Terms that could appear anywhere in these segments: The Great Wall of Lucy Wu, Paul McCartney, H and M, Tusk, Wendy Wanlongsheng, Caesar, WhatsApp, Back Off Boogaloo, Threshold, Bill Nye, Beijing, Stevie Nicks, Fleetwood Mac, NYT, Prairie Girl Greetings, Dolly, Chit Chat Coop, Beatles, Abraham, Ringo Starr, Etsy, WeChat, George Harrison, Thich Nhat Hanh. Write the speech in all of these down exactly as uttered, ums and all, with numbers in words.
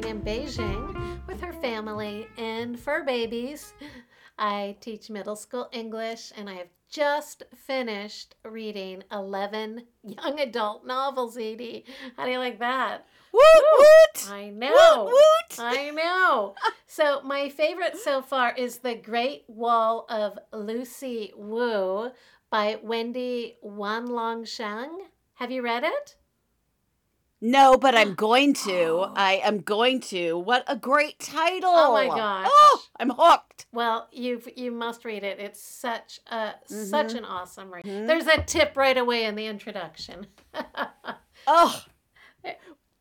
living in Beijing with her family and fur babies. I teach middle school English, and I have just finished reading eleven young adult novels, Edie. How do you like that? Woot, woot! I know. Woot, woot! I know. So my favorite so far is The Great Wall of Lucy Wu by Wendy Wanlongsheng. Have you read it? No, but I'm going to. Oh. I am going to. What a great title. Oh, my gosh. Oh, I'm hooked. Well, you you must read it. It's such a mm-hmm. such an awesome read. Mm-hmm. There's a tip right away in the introduction. Oh.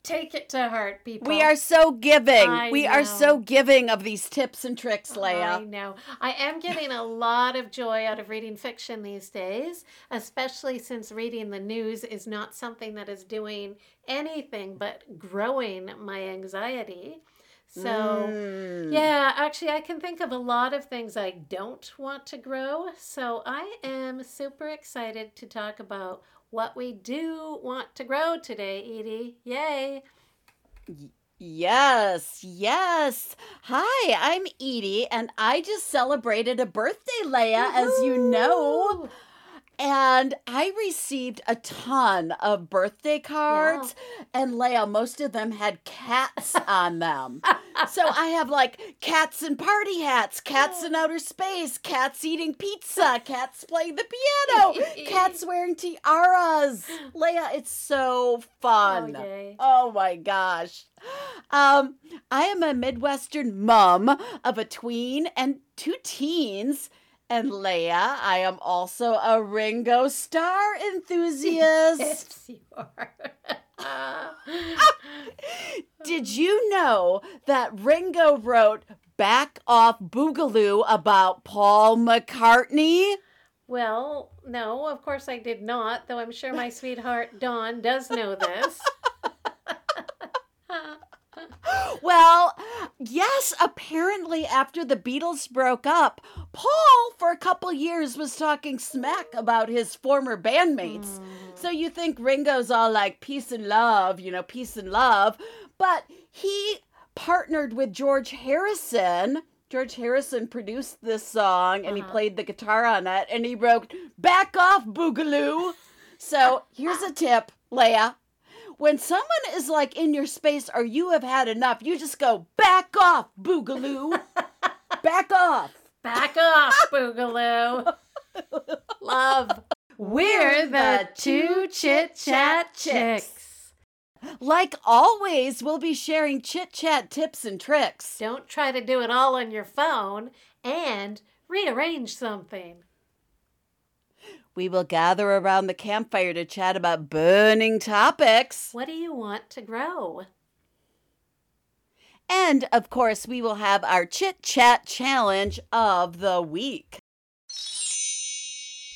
Take it to heart, people. We are so giving. I we know. are so giving of these tips and tricks, Leia. I know. I am getting a lot of joy out of reading fiction these days, especially since reading the news is not something that is doing anything but growing my anxiety. So, mm. yeah, actually, I can think of a lot of things I don't want to grow. So I am super excited to talk about what we do want to grow today, Edie. Yay! Yes, yes. Hi, I'm Edie, and I just celebrated a birthday, Leia, Woo-hoo! as you know. And I received a ton of birthday cards. Yeah. And Leia, most of them had cats on them. So I have like cats in party hats, cats in outer space, cats eating pizza, cats playing the piano, cats wearing tiaras. Leia, it's so fun. Oh, yay. Oh my gosh. Um, I am a Midwestern mom of a tween and two teens. And Leia, I am also a Ringo Starr enthusiast. Yes, you are. Did you know that Ringo wrote Back Off Boogaloo about Paul McCartney? Well, no, of course I did not, though I'm sure my sweetheart Dawn does know this. Well, yes, apparently after the Beatles broke up, Paul, for a couple years, was talking smack about his former bandmates. Mm. So you think Ringo's all like, peace and love, you know, peace and love. But he partnered with George Harrison. George Harrison produced this song, and uh-huh. he played the guitar on it, and he wrote, Back Off Boogaloo. So here's a tip, Leia. When someone is like in your space or you have had enough, you just go, back off, Boogaloo. Back off. Back off, Boogaloo. Love. We're the two Chit Chat Chicks. Like always, we'll be sharing Chit Chat tips and tricks. Don't try to do it all on your phone, and rearrange something. We will gather around the campfire to chat about burning topics. What do you want to grow? And, of course, we will have our Chit Chat Challenge of the Week.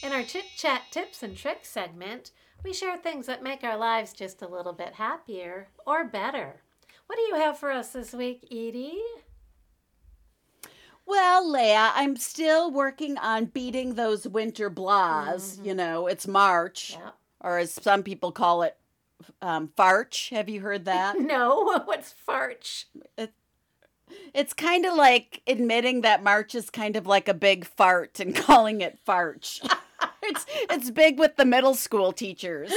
In our Chit Chat Tips and Tricks segment, we share things that make our lives just a little bit happier or better. What do you have for us this week, Edie? Well, Leia, I'm still working on beating those winter blahs. Mm-hmm. You know, it's March, yeah. or as some people call it, um, farch. Have you heard that? No, what's farch? It, it's kind of like admitting that March is kind of like a big fart and calling it farch. it's it's big with the middle school teachers.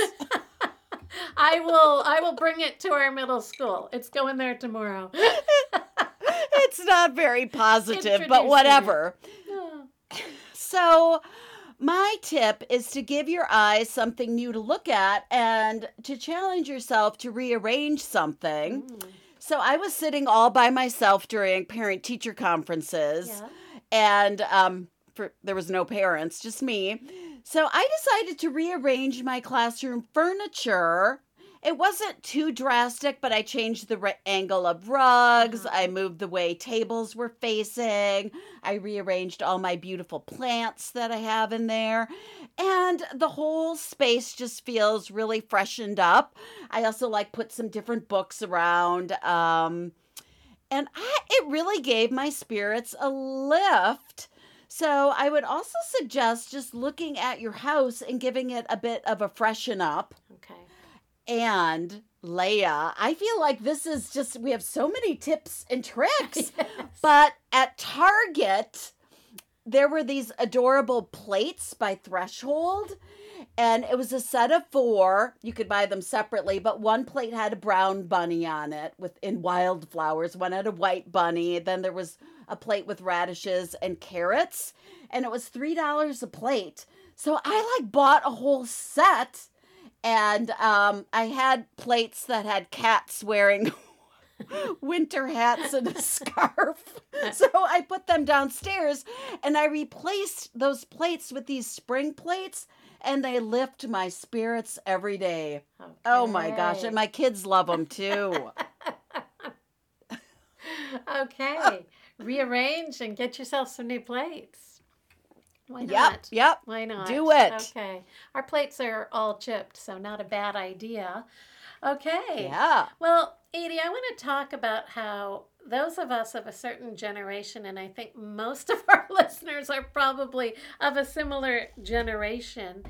I will I will bring it to our middle school. It's going there tomorrow. It's not very positive, but whatever. Yeah. So my tip is to give your eyes something new to look at and to challenge yourself to rearrange something. Mm. So I was sitting all by myself during parent-teacher conferences, yeah. and um, for, there was no parents, just me. So I decided to rearrange my classroom furniture. It wasn't too drastic, but I changed the re- angle of rugs. I moved the way tables were facing. I rearranged all my beautiful plants that I have in there. And the whole space just feels really freshened up. I also like put some different books around. Um, and I, it really gave my spirits a lift. So I would also suggest just looking at your house and giving it a bit of a freshen up. Okay. And Leia, I feel like this is just, we have so many tips and tricks. Yes. But at Target, there were these adorable plates by Threshold, and it was a set of four. You could buy them separately, but one plate had a brown bunny on it with in wildflowers. One had a white bunny. Then there was a plate with radishes and carrots, and it was three dollars a plate. So I like bought a whole set, and um, I had plates that had cats wearing winter hats and a scarf. So I put them downstairs, and I replaced those plates with these spring plates, and they lift my spirits every day. Okay. Oh, my gosh. And my kids love them, too. Okay. Rearrange and get yourself some new plates. Why yep, not? Yep, yep. Why not? Do it. Okay. Our plates are all chipped, so not a bad idea. Okay. Yeah. Well, Edie, I want to talk about how those of us of a certain generation, and I think most of our listeners are probably of a similar generation,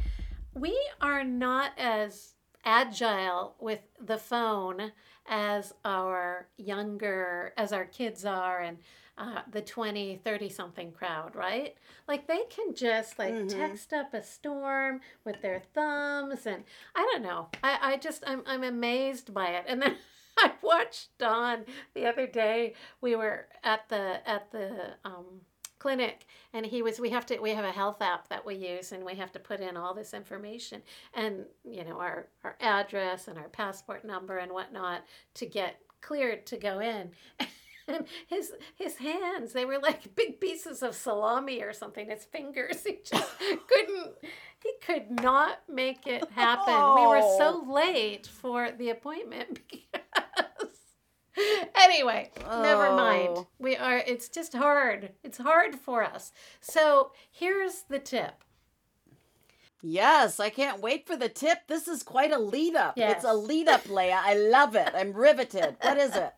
we are not as agile with the phone as our younger, as our kids are, and uh, the twenty, thirty-something crowd, right? Like, they can just, like, mm-hmm. text up a storm with their thumbs, and I don't know. I, I just, I'm, I'm amazed by it. And then I watched Dawn the other day. We were at the at the um, clinic, and he was. We have to. We have a health app that we use, and we have to put in all this information, and you know our our address and our passport number and whatnot to get cleared to go in. And his his hands, they were like big pieces of salami or something. His fingers, he just couldn't. He could not make it happen. Oh. We were so late for the appointment. Anyway, oh. never mind. We are, it's just hard. It's hard for us. So here's the tip. Yes, I can't wait for the tip. This is quite a lead up. Yes. It's a lead up, Leia. I love it. I'm riveted. What is it?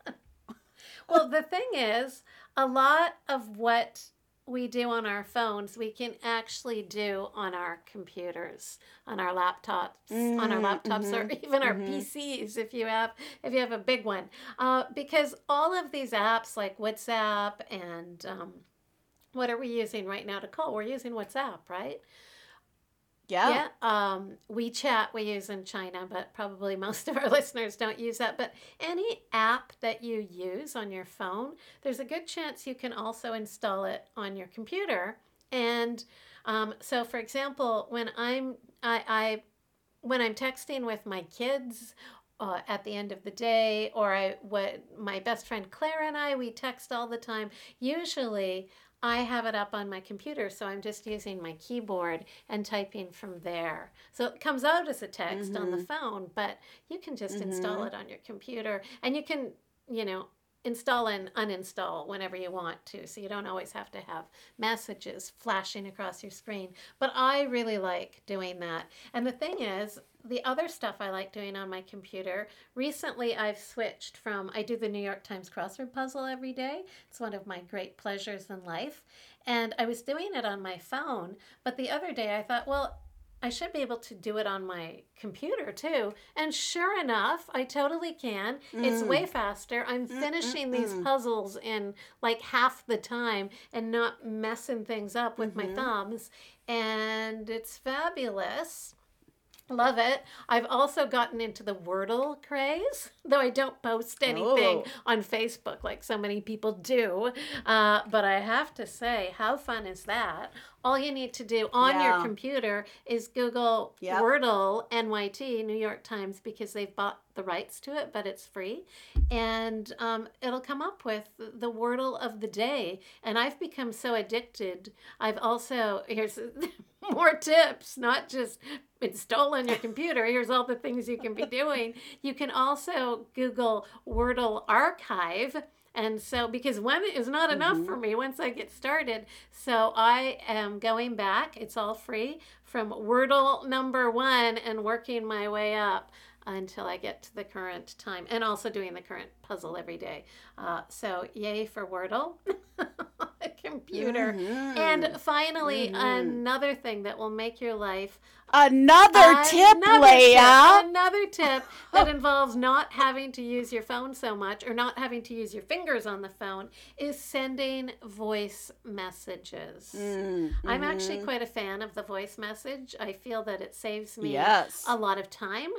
Well, the thing is, a lot of what we do on our phones, we can actually do on our computers, on our laptops, mm-hmm, on our laptops, mm-hmm, or even mm-hmm. our P Cs if you have if you have a big one, uh, because all of these apps like WhatsApp and um, what are we using right now to call? We're using WhatsApp, right? Yeah. Yeah. Um, WeChat we use in China, but probably most of our listeners don't use that. But any app that you use on your phone, there's a good chance you can also install it on your computer. And um, so, for example, when I'm I, I when I'm texting with my kids uh, at the end of the day, or I what my best friend Clara and I we text all the time. Usually, I have it up on my computer, so I'm just using my keyboard and typing from there. So it comes out as a text mm-hmm. on the phone, but you can just mm-hmm. install it on your computer. And you can, you know, install and uninstall whenever you want to, so you don't always have to have messages flashing across your screen. But I really like doing that. And the thing is, the other stuff I like doing on my computer, recently I've switched from, I do the New York Times crossword puzzle every day. It's one of my great pleasures in life. And I was doing it on my phone, but the other day I thought, well, I should be able to do it on my computer too. And sure enough, I totally can. Mm. It's way faster. I'm finishing Mm-mm-mm. these puzzles in like half the time and not messing things up with mm-hmm. my thumbs. And it's fabulous. Love it. I've also gotten into the Wordle craze, though I don't post anything oh. on Facebook like so many people do. Uh, but I have to say, how fun is that? All you need to do on yeah. your computer is Google yep. Wordle N Y T, New York Times, because they've bought the rights to it, but it's free. And um, it'll come up with the Wordle of the day. And I've become so addicted. I've also, here's more tips, not just installing your computer. Here's all the things you can be doing. You can also Google Wordle archive. And so, because one is not enough mm-hmm. for me once I get started. So I am going back, it's all free, from Wordle number one and working my way up until I get to the current time. And also doing the current puzzle every day. Uh, so yay for Wordle. Computer. Mm-hmm. And finally, mm-hmm. another thing that will make your life Another tip, another Leia. Tip, another tip that involves not having to use your phone so much, or not having to use your fingers on the phone, is sending voice messages. Mm-hmm. I'm actually quite a fan of the voice message. I feel that it saves me yes. a lot of time,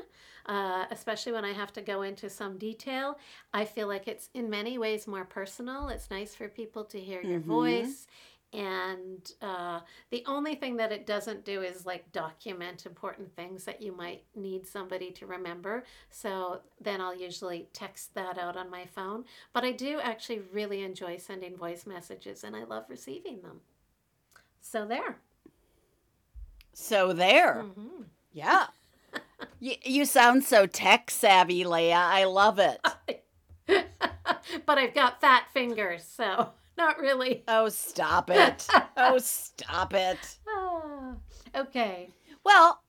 uh, especially when I have to go into some detail. I feel like it's in many ways more personal. It's nice for people to hear mm-hmm. your voice. And uh, the only thing that it doesn't do is like document important things that you might need somebody to remember. So then I'll usually text that out on my phone. But I do actually really enjoy sending voice messages, and I love receiving them. So there. So there. Mm-hmm. Yeah. you, you sound so tech savvy, Leia. I love it. But I've got fat fingers, so... Not really. Oh, stop it. oh, stop it. Oh, okay. Well,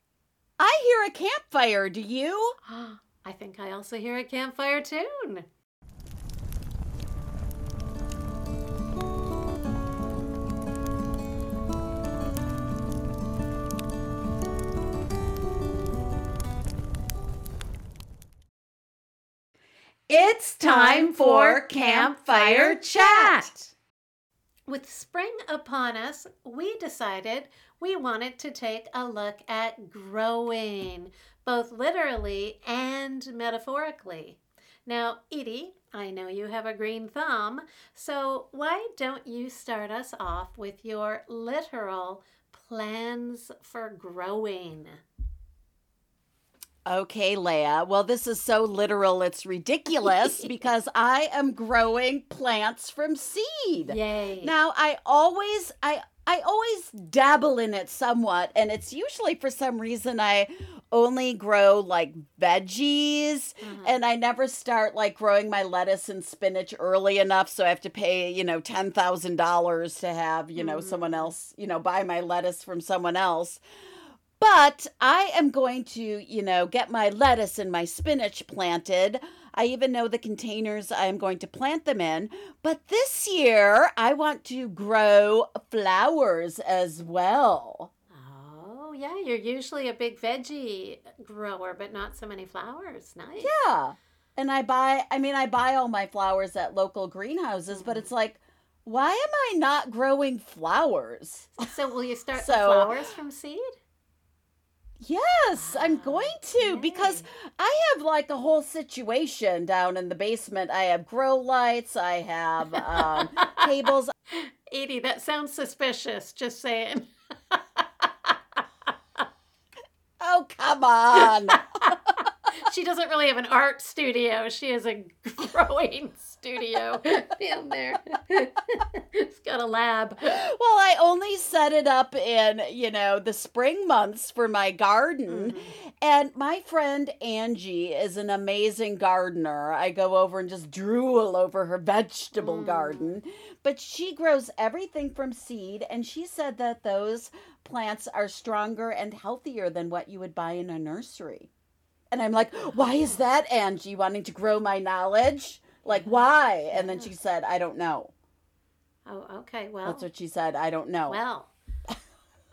I hear a campfire. Do you? I think I also hear a campfire tune. It's time for Campfire Chat. With spring upon us, we decided we wanted to take a look at growing, both literally and metaphorically. Now, Edie, I know you have a green thumb, so why don't you start us off with your literal plans for growing? Okay, Leia. Well, this is so literal, it's ridiculous because I am growing plants from seed. Yay. Now, I always I I always dabble in it somewhat, and it's usually for some reason I only grow like veggies mm-hmm. and I never start like growing my lettuce and spinach early enough, so I have to pay, you know, ten thousand dollars to have, you mm-hmm. know, someone else, you know, buy my lettuce from someone else. But I am going to, you know, get my lettuce and my spinach planted. I even know the containers I'm going to plant them in. But this year, I want to grow flowers as well. Oh, yeah. You're usually a big veggie grower, but not so many flowers. Nice. Yeah. And I buy, I mean, I buy all my flowers at local greenhouses, mm-hmm. but it's like, why am I not growing flowers? So will you start so, the flowers from seed? Yes, I'm going to okay. because I have like a whole situation down in the basement. I have grow lights. I have um, tables. Edie, that sounds suspicious. Just saying. Oh, come on. She doesn't really have an art studio. She has a growing studio down there. It's got a lab. Well, I only set it up in, you know, the spring months for my garden. Mm-hmm. And my friend Angie is an amazing gardener. I go over and just drool over her vegetable mm. garden. But she grows everything from seed. And she said that those plants are stronger and healthier than what you would buy in a nursery. And I'm like, why is that, Angie, wanting to grow my knowledge? Like, why? And then she said, I don't know. Oh, okay. Well, that's what she said. I don't know. Well,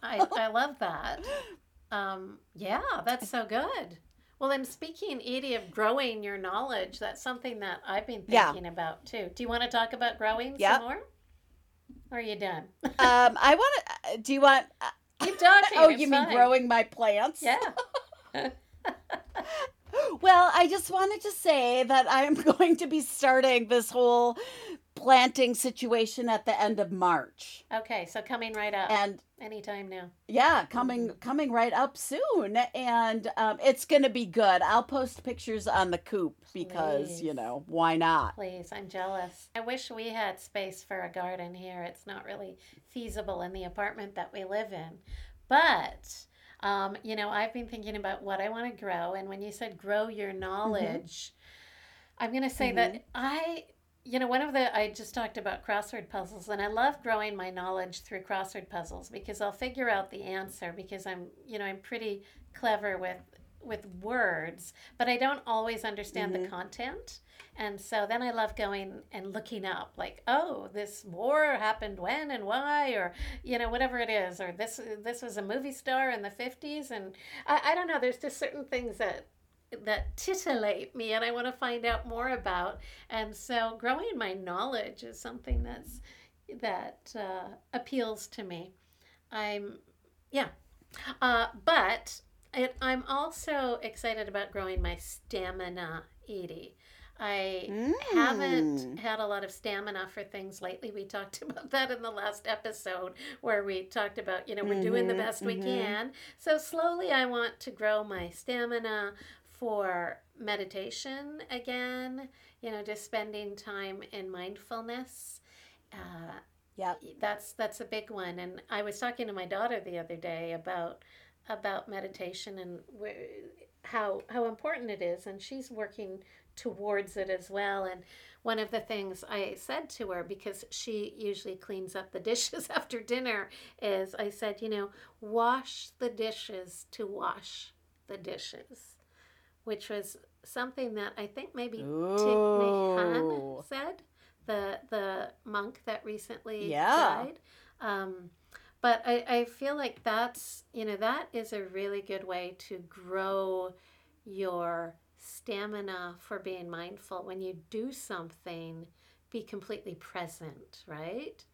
I I love that. Um, yeah, that's so good. Well, and speaking, Edie, of growing your knowledge, that's something that I've been thinking yeah. about, too. Do you want to talk about growing yep. some more? Or are you done? um, I want to, do you want? Keep talking. Oh, it's you fine. Mean growing my plants? Yeah. Well, I just wanted to say that I'm going to be starting this whole planting situation at the end of March. Okay, so coming right up. And anytime now. Yeah, coming mm-hmm. coming right up soon. And um, it's going to be good. I'll post pictures on the coop because, Please. you know, why not? Please, I'm jealous. I wish we had space for a garden here. It's not really feasible in the apartment that we live in. But... Um, you know, I've been thinking about what I want to grow. And when you said grow your knowledge, mm-hmm. I'm going to say mm-hmm. that I, you know, one of the, I just talked about crossword puzzles, and I love growing my knowledge through crossword puzzles because I'll figure out the answer because I'm, you know, I'm pretty clever with with words, but I don't always understand mm-hmm. the content. And so then I love going and looking up, like, oh, this war happened when and why, or, you know, whatever it is, or this this was a movie star in the fifties. And I, I don't know, there's just certain things that that titillate me and I want to find out more about. And so growing my knowledge is something that's that uh, appeals to me. I'm, yeah. Uh, but it, I'm also excited about growing my stamina, Edie. I mm. haven't had a lot of stamina for things lately. We talked about that in the last episode where we talked about, you know, we're mm-hmm, doing the best mm-hmm. we can. So slowly I want to grow my stamina for meditation again, you know, just spending time in mindfulness. Uh, yeah, that's that's a big one. And I was talking to my daughter the other day about about meditation and how how important it is. And she's working towards it as well. And one of the things I said to her, because she usually cleans up the dishes after dinner, is I said, you know, wash the dishes to wash the dishes, which was something that I think maybe Ooh. Thich Nhat Hanh said, the the monk that recently yeah. died. Um, but I, I feel like that's, you know, that is a really good way to grow your stamina for being mindful. When you do something, be completely present, right?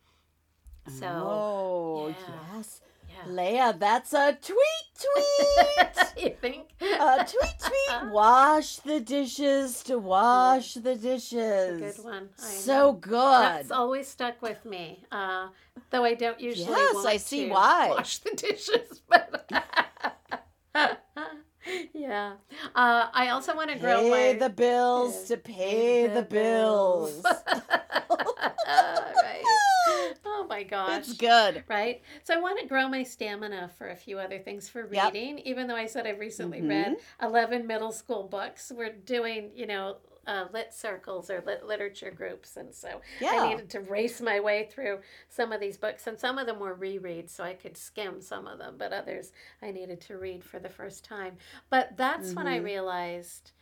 So oh yeah. yes yeah. Leah, that's a tweet tweet. You think a tweet tweet wash the dishes to wash yeah. the dishes. That's a good one. I so know. Good that's always stuck with me, uh though I don't usually yes want I see to why wash the dishes, but yeah. Uh, I also want to grow pay my... the bills to pay the bills. Right. Oh my gosh. It's good. Right? So I want to grow my stamina for a few other things for reading, yep. even though I said I've recently mm-hmm. read eleven middle school books. We're doing, you know, Uh, lit circles or lit literature groups, and so yeah. I needed to race my way through some of these books, and some of them were rereads, so I could skim some of them, but others I needed to read for the first time. But that's mm-hmm. when I realized,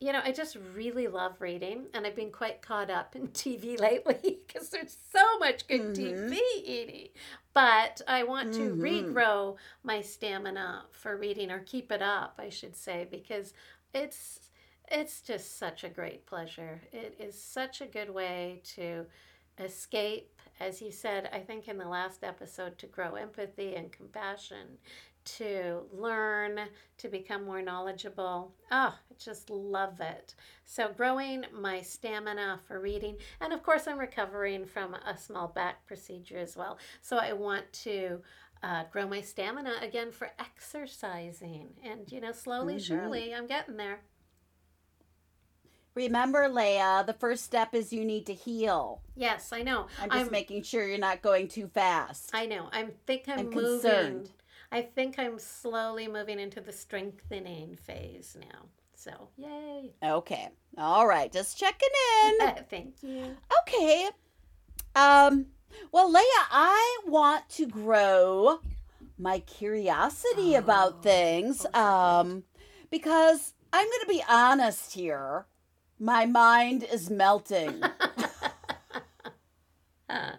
you know, I just really love reading, and I've been quite caught up in T V lately because there's so much good mm-hmm. T V, Edie. But I want to mm-hmm. regrow my stamina for reading, or keep it up, I should say, because it's It's just such a great pleasure. It is such a good way to escape, as you said, I think in the last episode, to grow empathy and compassion, to learn, to become more knowledgeable. Oh, I just love it. So growing my stamina for reading. And of course, I'm recovering from a small back procedure as well. So I want to Uh, grow my stamina again for exercising. And, you know, slowly, mm-hmm. surely, I'm getting there. Remember, Leah, the first step is you need to heal. Yes, I know. I'm just I'm, making sure you're not going too fast. I know. I think I'm, I'm moving. Concerned. I think I'm slowly moving into the strengthening phase now. So, yay. Okay. All right. Just checking in. Thank you. Okay. Um. Well, Leah, I want to grow my curiosity oh, about things. Okay. Um, because I'm going to be honest here. My mind is melting. uh,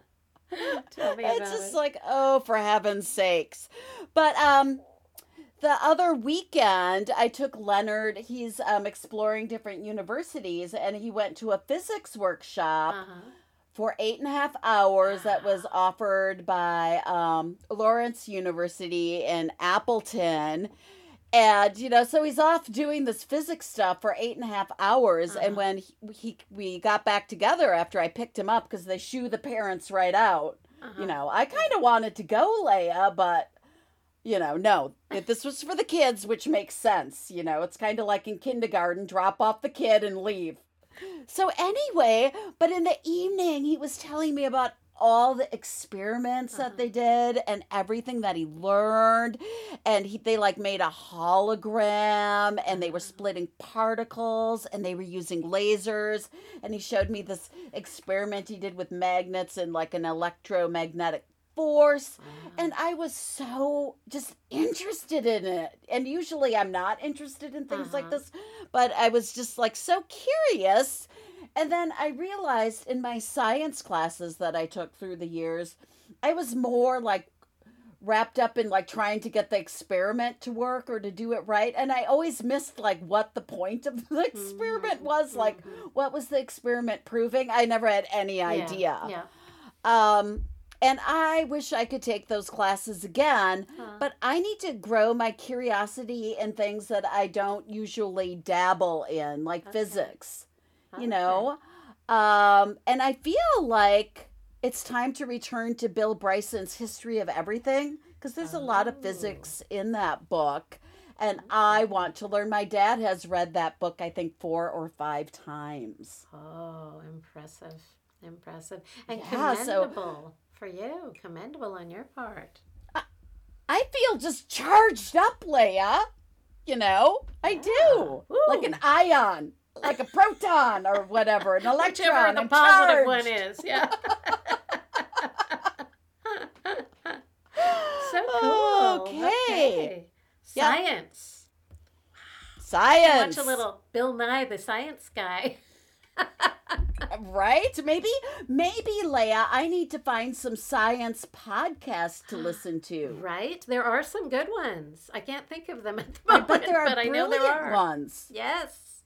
tell me about it's just it. Like, oh, for heaven's sakes. But um, the other weekend, I took Leonard. He's um, exploring different universities, and he went to a physics workshop uh-huh. for eight and a half hours uh-huh. that was offered by um, Lawrence University in Appleton. And, you know, so he's off doing this physics stuff for eight and a half hours. Uh-huh. And when he, he we got back together after I picked him up, because they shoo the parents right out, uh-huh. you know, I kind of wanted to go, Leia, but, you know, no. If this was for the kids, which makes sense. You know, it's kind of like in kindergarten, drop off the kid and leave. So anyway, but in the evening, he was telling me about all the experiments uh-huh. that they did and everything that he learned, and he, they like made a hologram, and they were splitting particles, and they were using lasers, and he showed me this experiment he did with magnets and like an electromagnetic force. Wow. And I was so just interested in it. And usually I'm not interested in things uh-huh. like this, but I was just like so curious. And then I realized in my science classes that I took through the years, I was more like wrapped up in like trying to get the experiment to work or to do it right. And I always missed like what the point of the experiment was. Mm-hmm. Like, what was the experiment proving? I never had any idea. Yeah. yeah. Um, and I wish I could take those classes again, huh. but I need to grow my curiosity in things that I don't usually dabble in, like okay. physics, you okay. know? Um, and I feel like it's time to return to Bill Bryson's History of Everything, because there's oh. a lot of physics in that book, and I want to learn. My dad has read that book, I think, four or five times. Oh, impressive. Impressive. And yeah, commendable so, for you. Commendable on your part. I, I feel just charged up, Leia. You know, I yeah. do. Ooh. Like an ion. Like a proton or whatever, an electron. Whichever the I'm positive charged. One is, yeah. So cool. Okay. okay. Science. Yep. Science. Watch a little Bill Nye, the science guy. Right? Maybe, maybe, Leia, I need to find some science podcasts to listen to. Right? There are some good ones. I can't think of them at the moment, but there are but I know there are ones. Yes.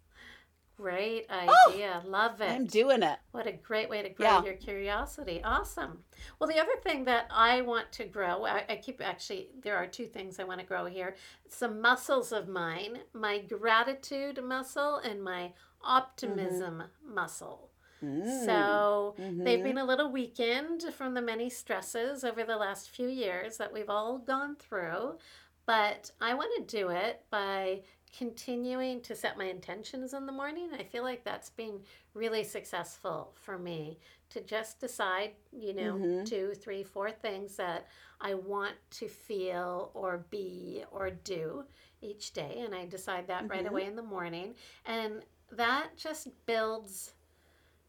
Great idea. Oh, love it. I'm doing it. What a great way to grow yeah. your curiosity. Awesome. Well, the other thing that I want to grow, I, I keep actually, there are two things I want to grow here. Some muscles of mine, my gratitude muscle and my optimism mm-hmm. muscle. Mm. So mm-hmm. they've been a little weakened from the many stresses over the last few years that we've all gone through. But I want to do it by continuing to set my intentions in the morning. I feel like that's been really successful for me to just decide, you know, mm-hmm. two, three, four things that I want to feel or be or do each day. And I decide that mm-hmm. right away in the morning. And that just builds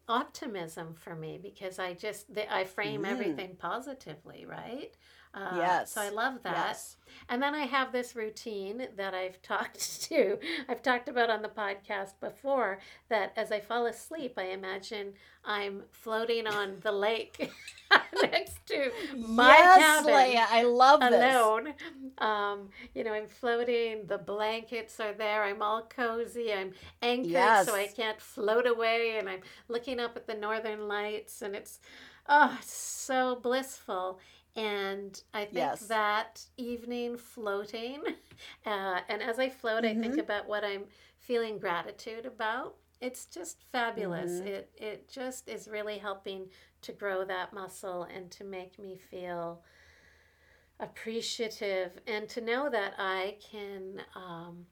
optimism for me because I just, I frame mm. everything positively, right? Uh, yes. So I love that. Yes. And then I have this routine that I've talked to, I've talked about on the podcast before, that as I fall asleep, I imagine I'm floating on the lake next to my yes, cabin. Leia, I love alone. This. Um, you know, I'm floating, the blankets are there, I'm all cozy, I'm anchored yes. so I can't float away, and I'm looking up at the northern lights, and it's, oh, it's so blissful. And I think yes. that evening floating, uh, and as I float, mm-hmm. I think about what I'm feeling gratitude about. It's just fabulous. Mm-hmm. It it just is really helping to grow that muscle and to make me feel appreciative and to know that I can um,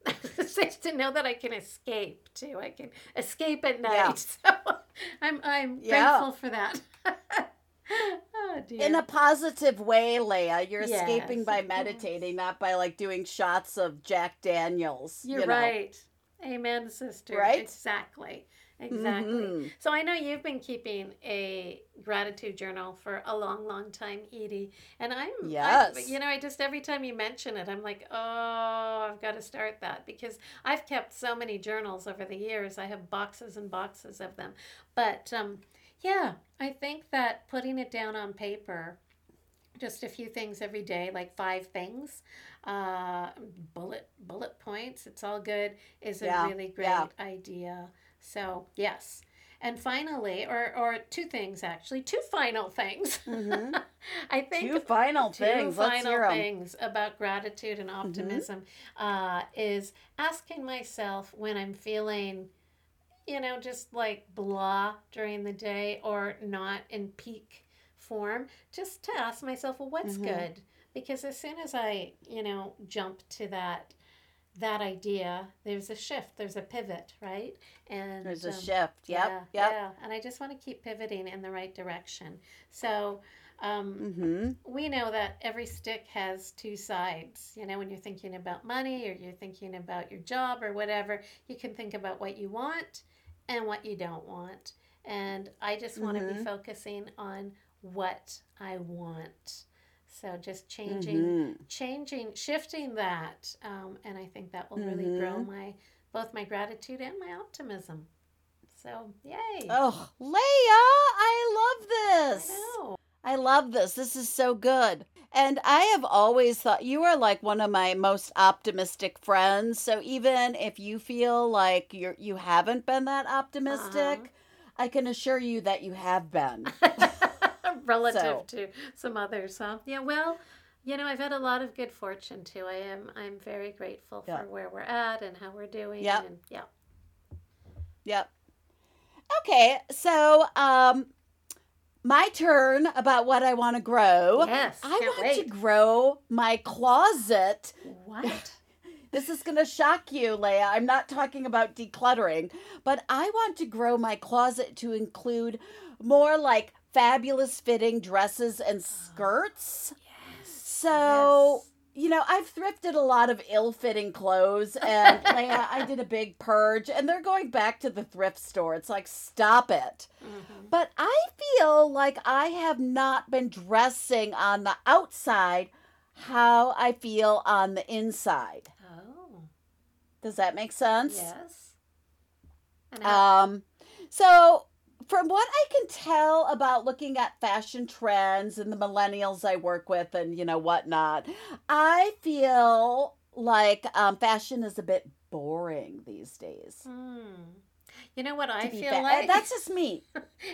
to know that I can escape too. I can escape at night. Yeah. So I'm I'm yeah. grateful for that. Oh, in a positive way, Leia. You're yes, escaping by meditating, yes. not by like doing shots of Jack Daniels. You're you know? Right. Amen, sister. Right? Exactly. Exactly. Mm-hmm. So I know you've been keeping a gratitude journal for a long, long time, Edie. And I'm, yes. I'm, you know, I just, every time you mention it, I'm like, oh, I've got to start that because I've kept so many journals over the years. I have boxes and boxes of them. But, um, yeah, I think that putting it down on paper, just a few things every day, like five things, uh, bullet bullet points, it's all good, is yeah, a really great yeah. idea. So, yes. And finally, or, or two things, actually, two final things. Mm-hmm. I think two final two things. Two final Let's things about gratitude and optimism mm-hmm. uh, is asking myself when I'm feeling you know, just like blah during the day or not in peak form, just to ask myself, well, what's mm-hmm. good? Because as soon as I, you know, jump to that, that idea, there's a shift, there's a pivot, right? And there's um, a shift. Yep. Yeah, yep. Yeah. And I just want to keep pivoting in the right direction. So um, mm-hmm. we know that every stick has two sides, you know, when you're thinking about money or you're thinking about your job or whatever, you can think about what you want and what you don't want. And I just want mm-hmm. to be focusing on what I want. So just changing, mm-hmm. changing, shifting that, um, and I think that will mm-hmm. really grow my both my gratitude and my optimism. So yay! Oh, Leia, I love this. I know. I love this. This is so good. And I have always thought you are like one of my most optimistic friends. So even if you feel like you're you haven't been that optimistic, uh-huh. I can assure you that you have been. Relative so. to some others, huh? Yeah, well, you know, I've had a lot of good fortune too. I am I'm very grateful yeah. for where we're at and how we're doing. Yeah. And yeah. Yep. Okay, so um my turn about what I want to grow. Yes. I want wait. to grow my closet. What? This is going to shock you, Leia. I'm not talking about decluttering, but I want to grow my closet to include more like fabulous fitting dresses and skirts. Yes. So, yes. you know, I've thrifted a lot of ill-fitting clothes, and Leia, I did a big purge, and they're going back to the thrift store. It's like, stop it. Mm-hmm. But I feel like I have not been dressing on the outside how I feel on the inside. Oh. Does that make sense? Yes. And I- um, so... From what I can tell about looking at fashion trends and the millennials I work with and, you know, whatnot, I feel like um, fashion is a bit boring these days. Mm. You know what I feel fa- like? That's just me.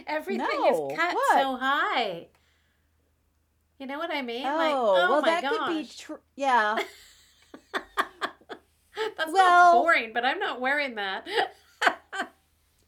Everything no, is cut what? so high. You know what I mean? Oh, like, oh well, my that gosh. could be true. Yeah. That's well, not boring, but I'm not wearing that.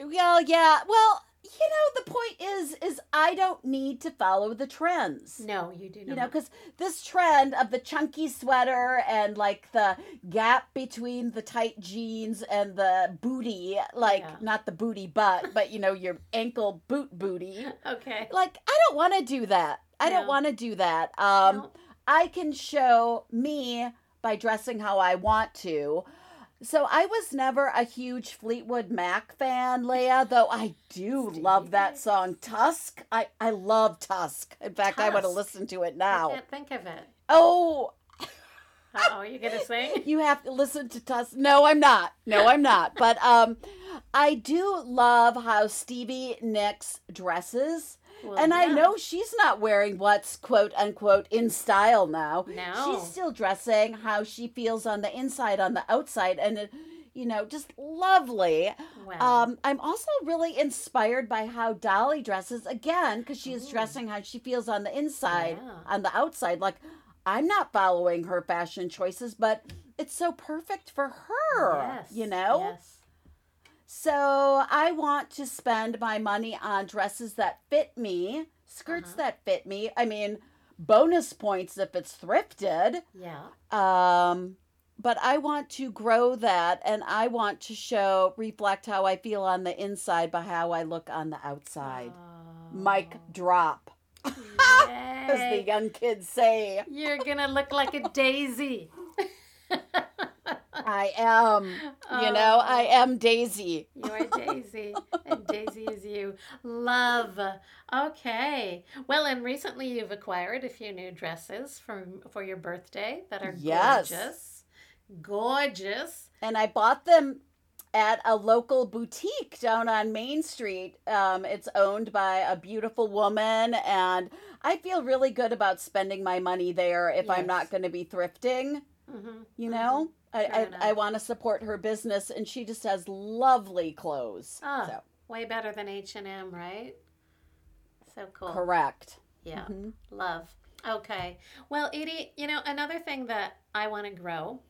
well, yeah. Well... You know, the point is, is I don't need to follow the trends. No, you do not. You know, because this trend of the chunky sweater and, like, the gap between the tight jeans and the booty, like, yeah. not the booty butt, but, you know, your ankle boot booty. Okay. Like, I don't want to do that. I no. don't want to do that. Um, no. I can show me by dressing how I want to. So I was never a huge Fleetwood Mac fan, Leia, though I do Stevie love that song, Tusk. I, I love Tusk. In fact, Tusk. I want to listen to it now. I can't think of it. Oh. Uh-oh, you're going to sing? You have to listen to Tusk. No, I'm not. No, I'm not. But um, I do love how Stevie Nicks dresses. Well, and yeah. I know she's not wearing what's, quote, unquote, in style now. No. She's still dressing how she feels on the inside, on the outside, and, it, you know, just lovely. Wow. Um, I'm also really inspired by how Dolly dresses, again, because she is Ooh. dressing how she feels on the inside, yeah. on the outside. Like, I'm not following her fashion choices, but it's so perfect for her, yes. you know? Yes. So I want to spend my money on dresses that fit me, skirts uh-huh. that fit me. I mean, bonus points if it's thrifted. Yeah. Um, but I want to grow that, and I want to show, reflect how I feel on the inside by how I look on the outside. Oh. Mic drop. As the young kids say. You're going to look like a daisy. I am, you oh, know, I am Daisy. You are Daisy, and Daisy is you. Love. Okay. Well, and recently you've acquired a few new dresses from for your birthday that are yes. gorgeous. Gorgeous. And I bought them at a local boutique down on Main Street. Um, it's owned by a beautiful woman, and I feel really good about spending my money there if yes. I'm not going to be thrifting, mm-hmm. you know? Mm-hmm. I, I, I want to support her business, and she just has lovely clothes. Oh, so. Way better than H and M, right? So cool. Correct. Yeah. Mm-hmm. Love. Okay. Well, Edie, you know, another thing that I want to grow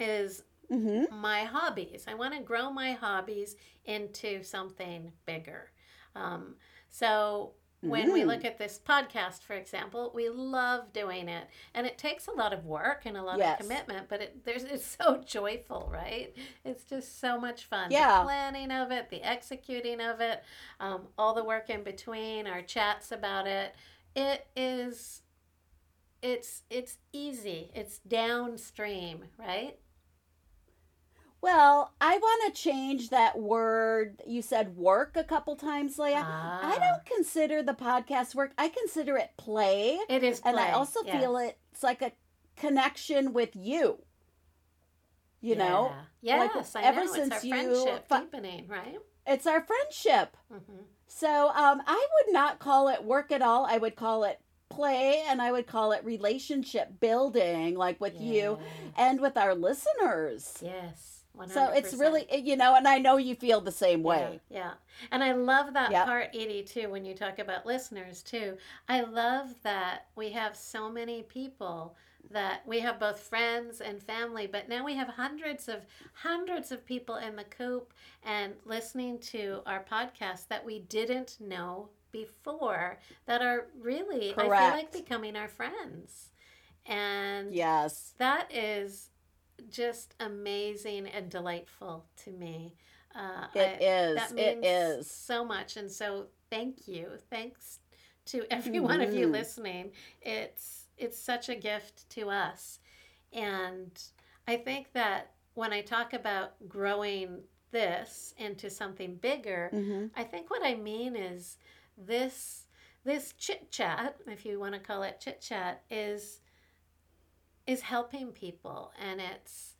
is mm-hmm. my hobbies. I want to grow my hobbies into something bigger. Um, so... When we look at this podcast, for example, we love doing it. And it takes a lot of work and a lot yes. of commitment, but it there's it's so joyful, right? It's just so much fun. Yeah. The planning of it, the executing of it, um, all the work in between, our chats about it. It is, it's it's easy. It's downstream, right? Well, I want to change that word. You said work a couple times, Leah. Ah. I don't consider the podcast work. I consider it play. It is play. And I also yes. feel it, it's like a connection with you. You yeah. know? Yes, like, I ever know. Since it's our friendship you, deepening, right? It's our friendship. Mm-hmm. So um, I would not call it work at all. I would call it play, and I would call it relationship building, like with yeah. you and with our listeners. Yes. one hundred percent. So it's really, you know, and I know you feel the same way. Yeah. yeah. And I love that yep. part, Edie, too, when you talk about listeners, too. I love that we have so many people that we have both friends and family, but now we have hundreds of hundreds of people in the coop and listening to our podcast that we didn't know before that are really, Correct. I feel like, becoming our friends. And yes, that is just amazing and delightful to me. Uh, it I, is. That means it is. So much. And so thank you. Thanks to every mm. one of you listening. It's it's such a gift to us. And I think that when I talk about growing this into something bigger, mm-hmm. I think what I mean is this this chit chat, if you want to call it chit chat, is is helping people. And it's,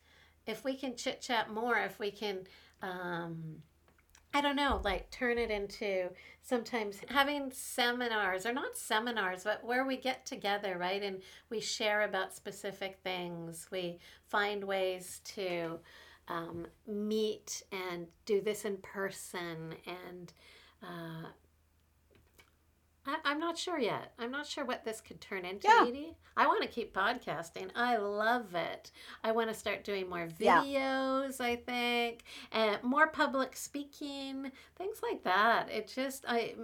if we can chit chat more, if we can, um, I don't know, like turn it into sometimes having seminars, or not seminars, but where we get together, right? And we share about specific things. We find ways to um, meet and do this in person. And uh, I, I'm not sure yet. I'm not sure what this could turn into, yeah. Edie. I want to keep podcasting. I love it. I want to start doing more videos, yeah. I think, and more public speaking, things like that. It just, I,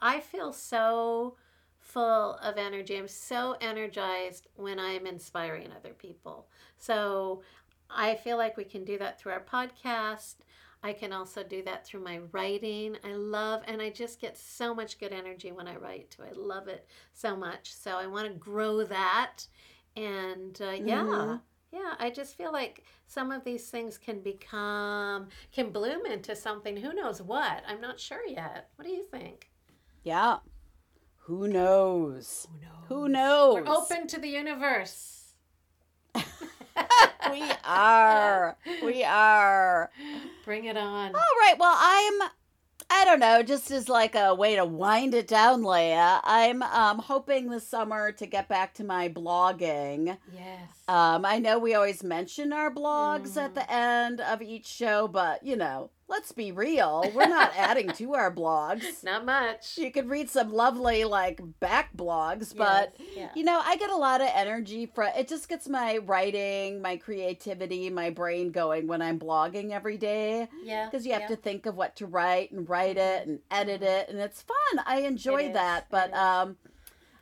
I feel so full of energy. I'm so energized when I'm inspiring other people. So I feel like we can do that through our podcast. I can also do that through my writing. I love, and I just get so much good energy when I write too. I love it so much. So I want to grow that. And uh, mm-hmm. yeah, yeah, I just feel like some of these things can become, can bloom into something. Who knows what? I'm not sure yet. What do you think? Yeah. Who knows? Who knows? Who knows? We're open to the universe. We are. We are. Bring it on. All right. Well, I'm, I don't know, just as like a way to wind it down, Leah, I'm um, hoping this summer to get back to my blogging. Yes. Um, I know we always mention our blogs mm. at the end of each show, but, you know, let's be real. We're not adding to our blogs. Not much. You could read some lovely, like, back blogs, but, yes. yeah. you know, I get a lot of energy from it. Just gets my writing, my creativity, my brain going when I'm blogging every day. Yeah. Because you have yeah. to think of what to write and write it and edit it, and it's fun. I enjoy it that, is. But um,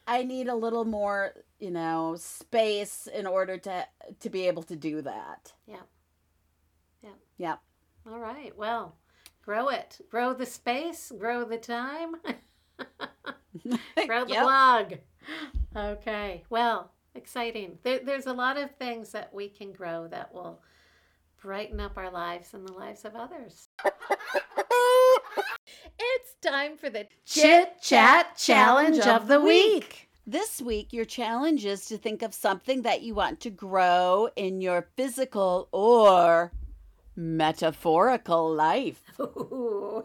I need a little more, you know, space in order to to be able to do that. Yeah. Yeah. Yeah. All right. Well, grow it. Grow the space. Grow the time. Grow the yep. blog. Okay. Well, exciting. There, there's a lot of things that we can grow that will brighten up our lives and the lives of others. It's time for the Chit Chat Challenge of the Week. This week, your challenge is to think of something that you want to grow in your physical or metaphorical life. Ooh.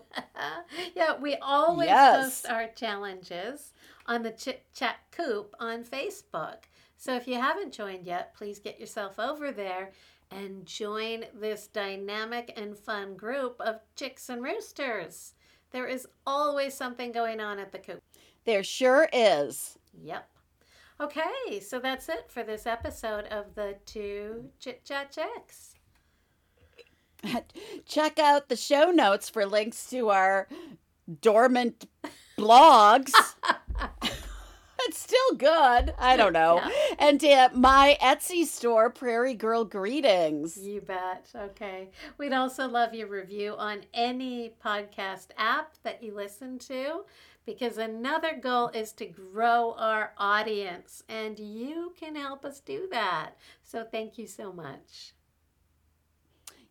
Yeah, we always yes. post our challenges on the Chit Chat Coop on Facebook. So if you haven't joined yet, please get yourself over there and join this dynamic and fun group of chicks and roosters. There is always something going on at the coop. There sure is. Yep. Okay, so that's it for this episode of the Two Chit Chat Chicks. Check out the show notes for links to our dormant blogs. It's still good. I don't know. Yeah. And uh, my Etsy store, Prairie Girl Greetings. You bet. Okay. We'd also love your review on any podcast app that you listen to, because another goal is to grow our audience, and you can help us do that. So thank you so much.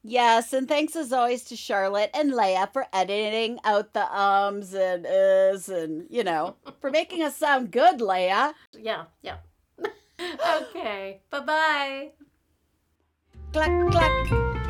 Yes, and thanks as always to Charlotte and Leia for editing out the ums and uhs and, you know, for making us sound good, Leia. Yeah, yeah. Okay, bye-bye. Cluck, cluck.